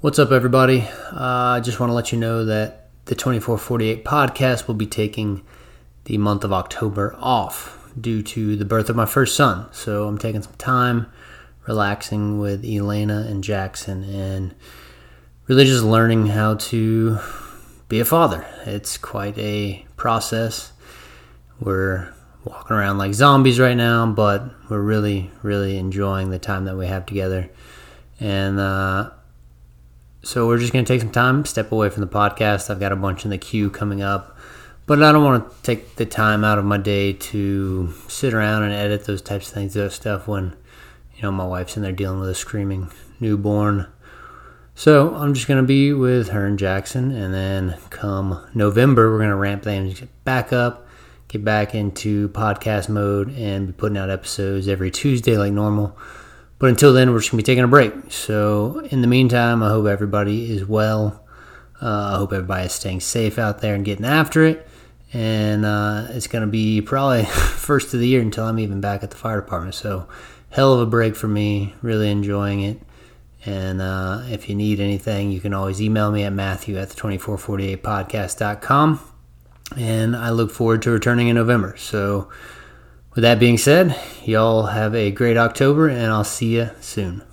What's up, everybody? I just want to let you know that the 24/48 Podcast will be taking the month of October off due to the birth of my first son. So I'm taking some time relaxing with Elena and Jackson and really just learning how to be a father. It's quite a process. We're walking around like zombies right now, but we're really, really enjoying the time that we have together. And, so we're just going to take some time, step away from the podcast. I've got a bunch in the queue coming up, but I don't want to take the time out of my day to sit around and edit those types of things, that stuff when, you know, my wife's in there dealing with a screaming newborn. So I'm just going to be with her and Jackson, and then come November, we're going to ramp things back up, get back into podcast mode, and be putting out episodes every Tuesday like normal. But until then, we're just going to be taking a break. So in the meantime, I hope everybody is well. I hope everybody is staying safe out there and getting after it. And it's going to be probably first of the year until I'm even back at the fire department. So hell of a break for me. Really enjoying it. And if you need anything, you can always email me at matthew@the2448podcast.com. And I look forward to returning in November. So with that being said, y'all have a great October, and I'll see you soon.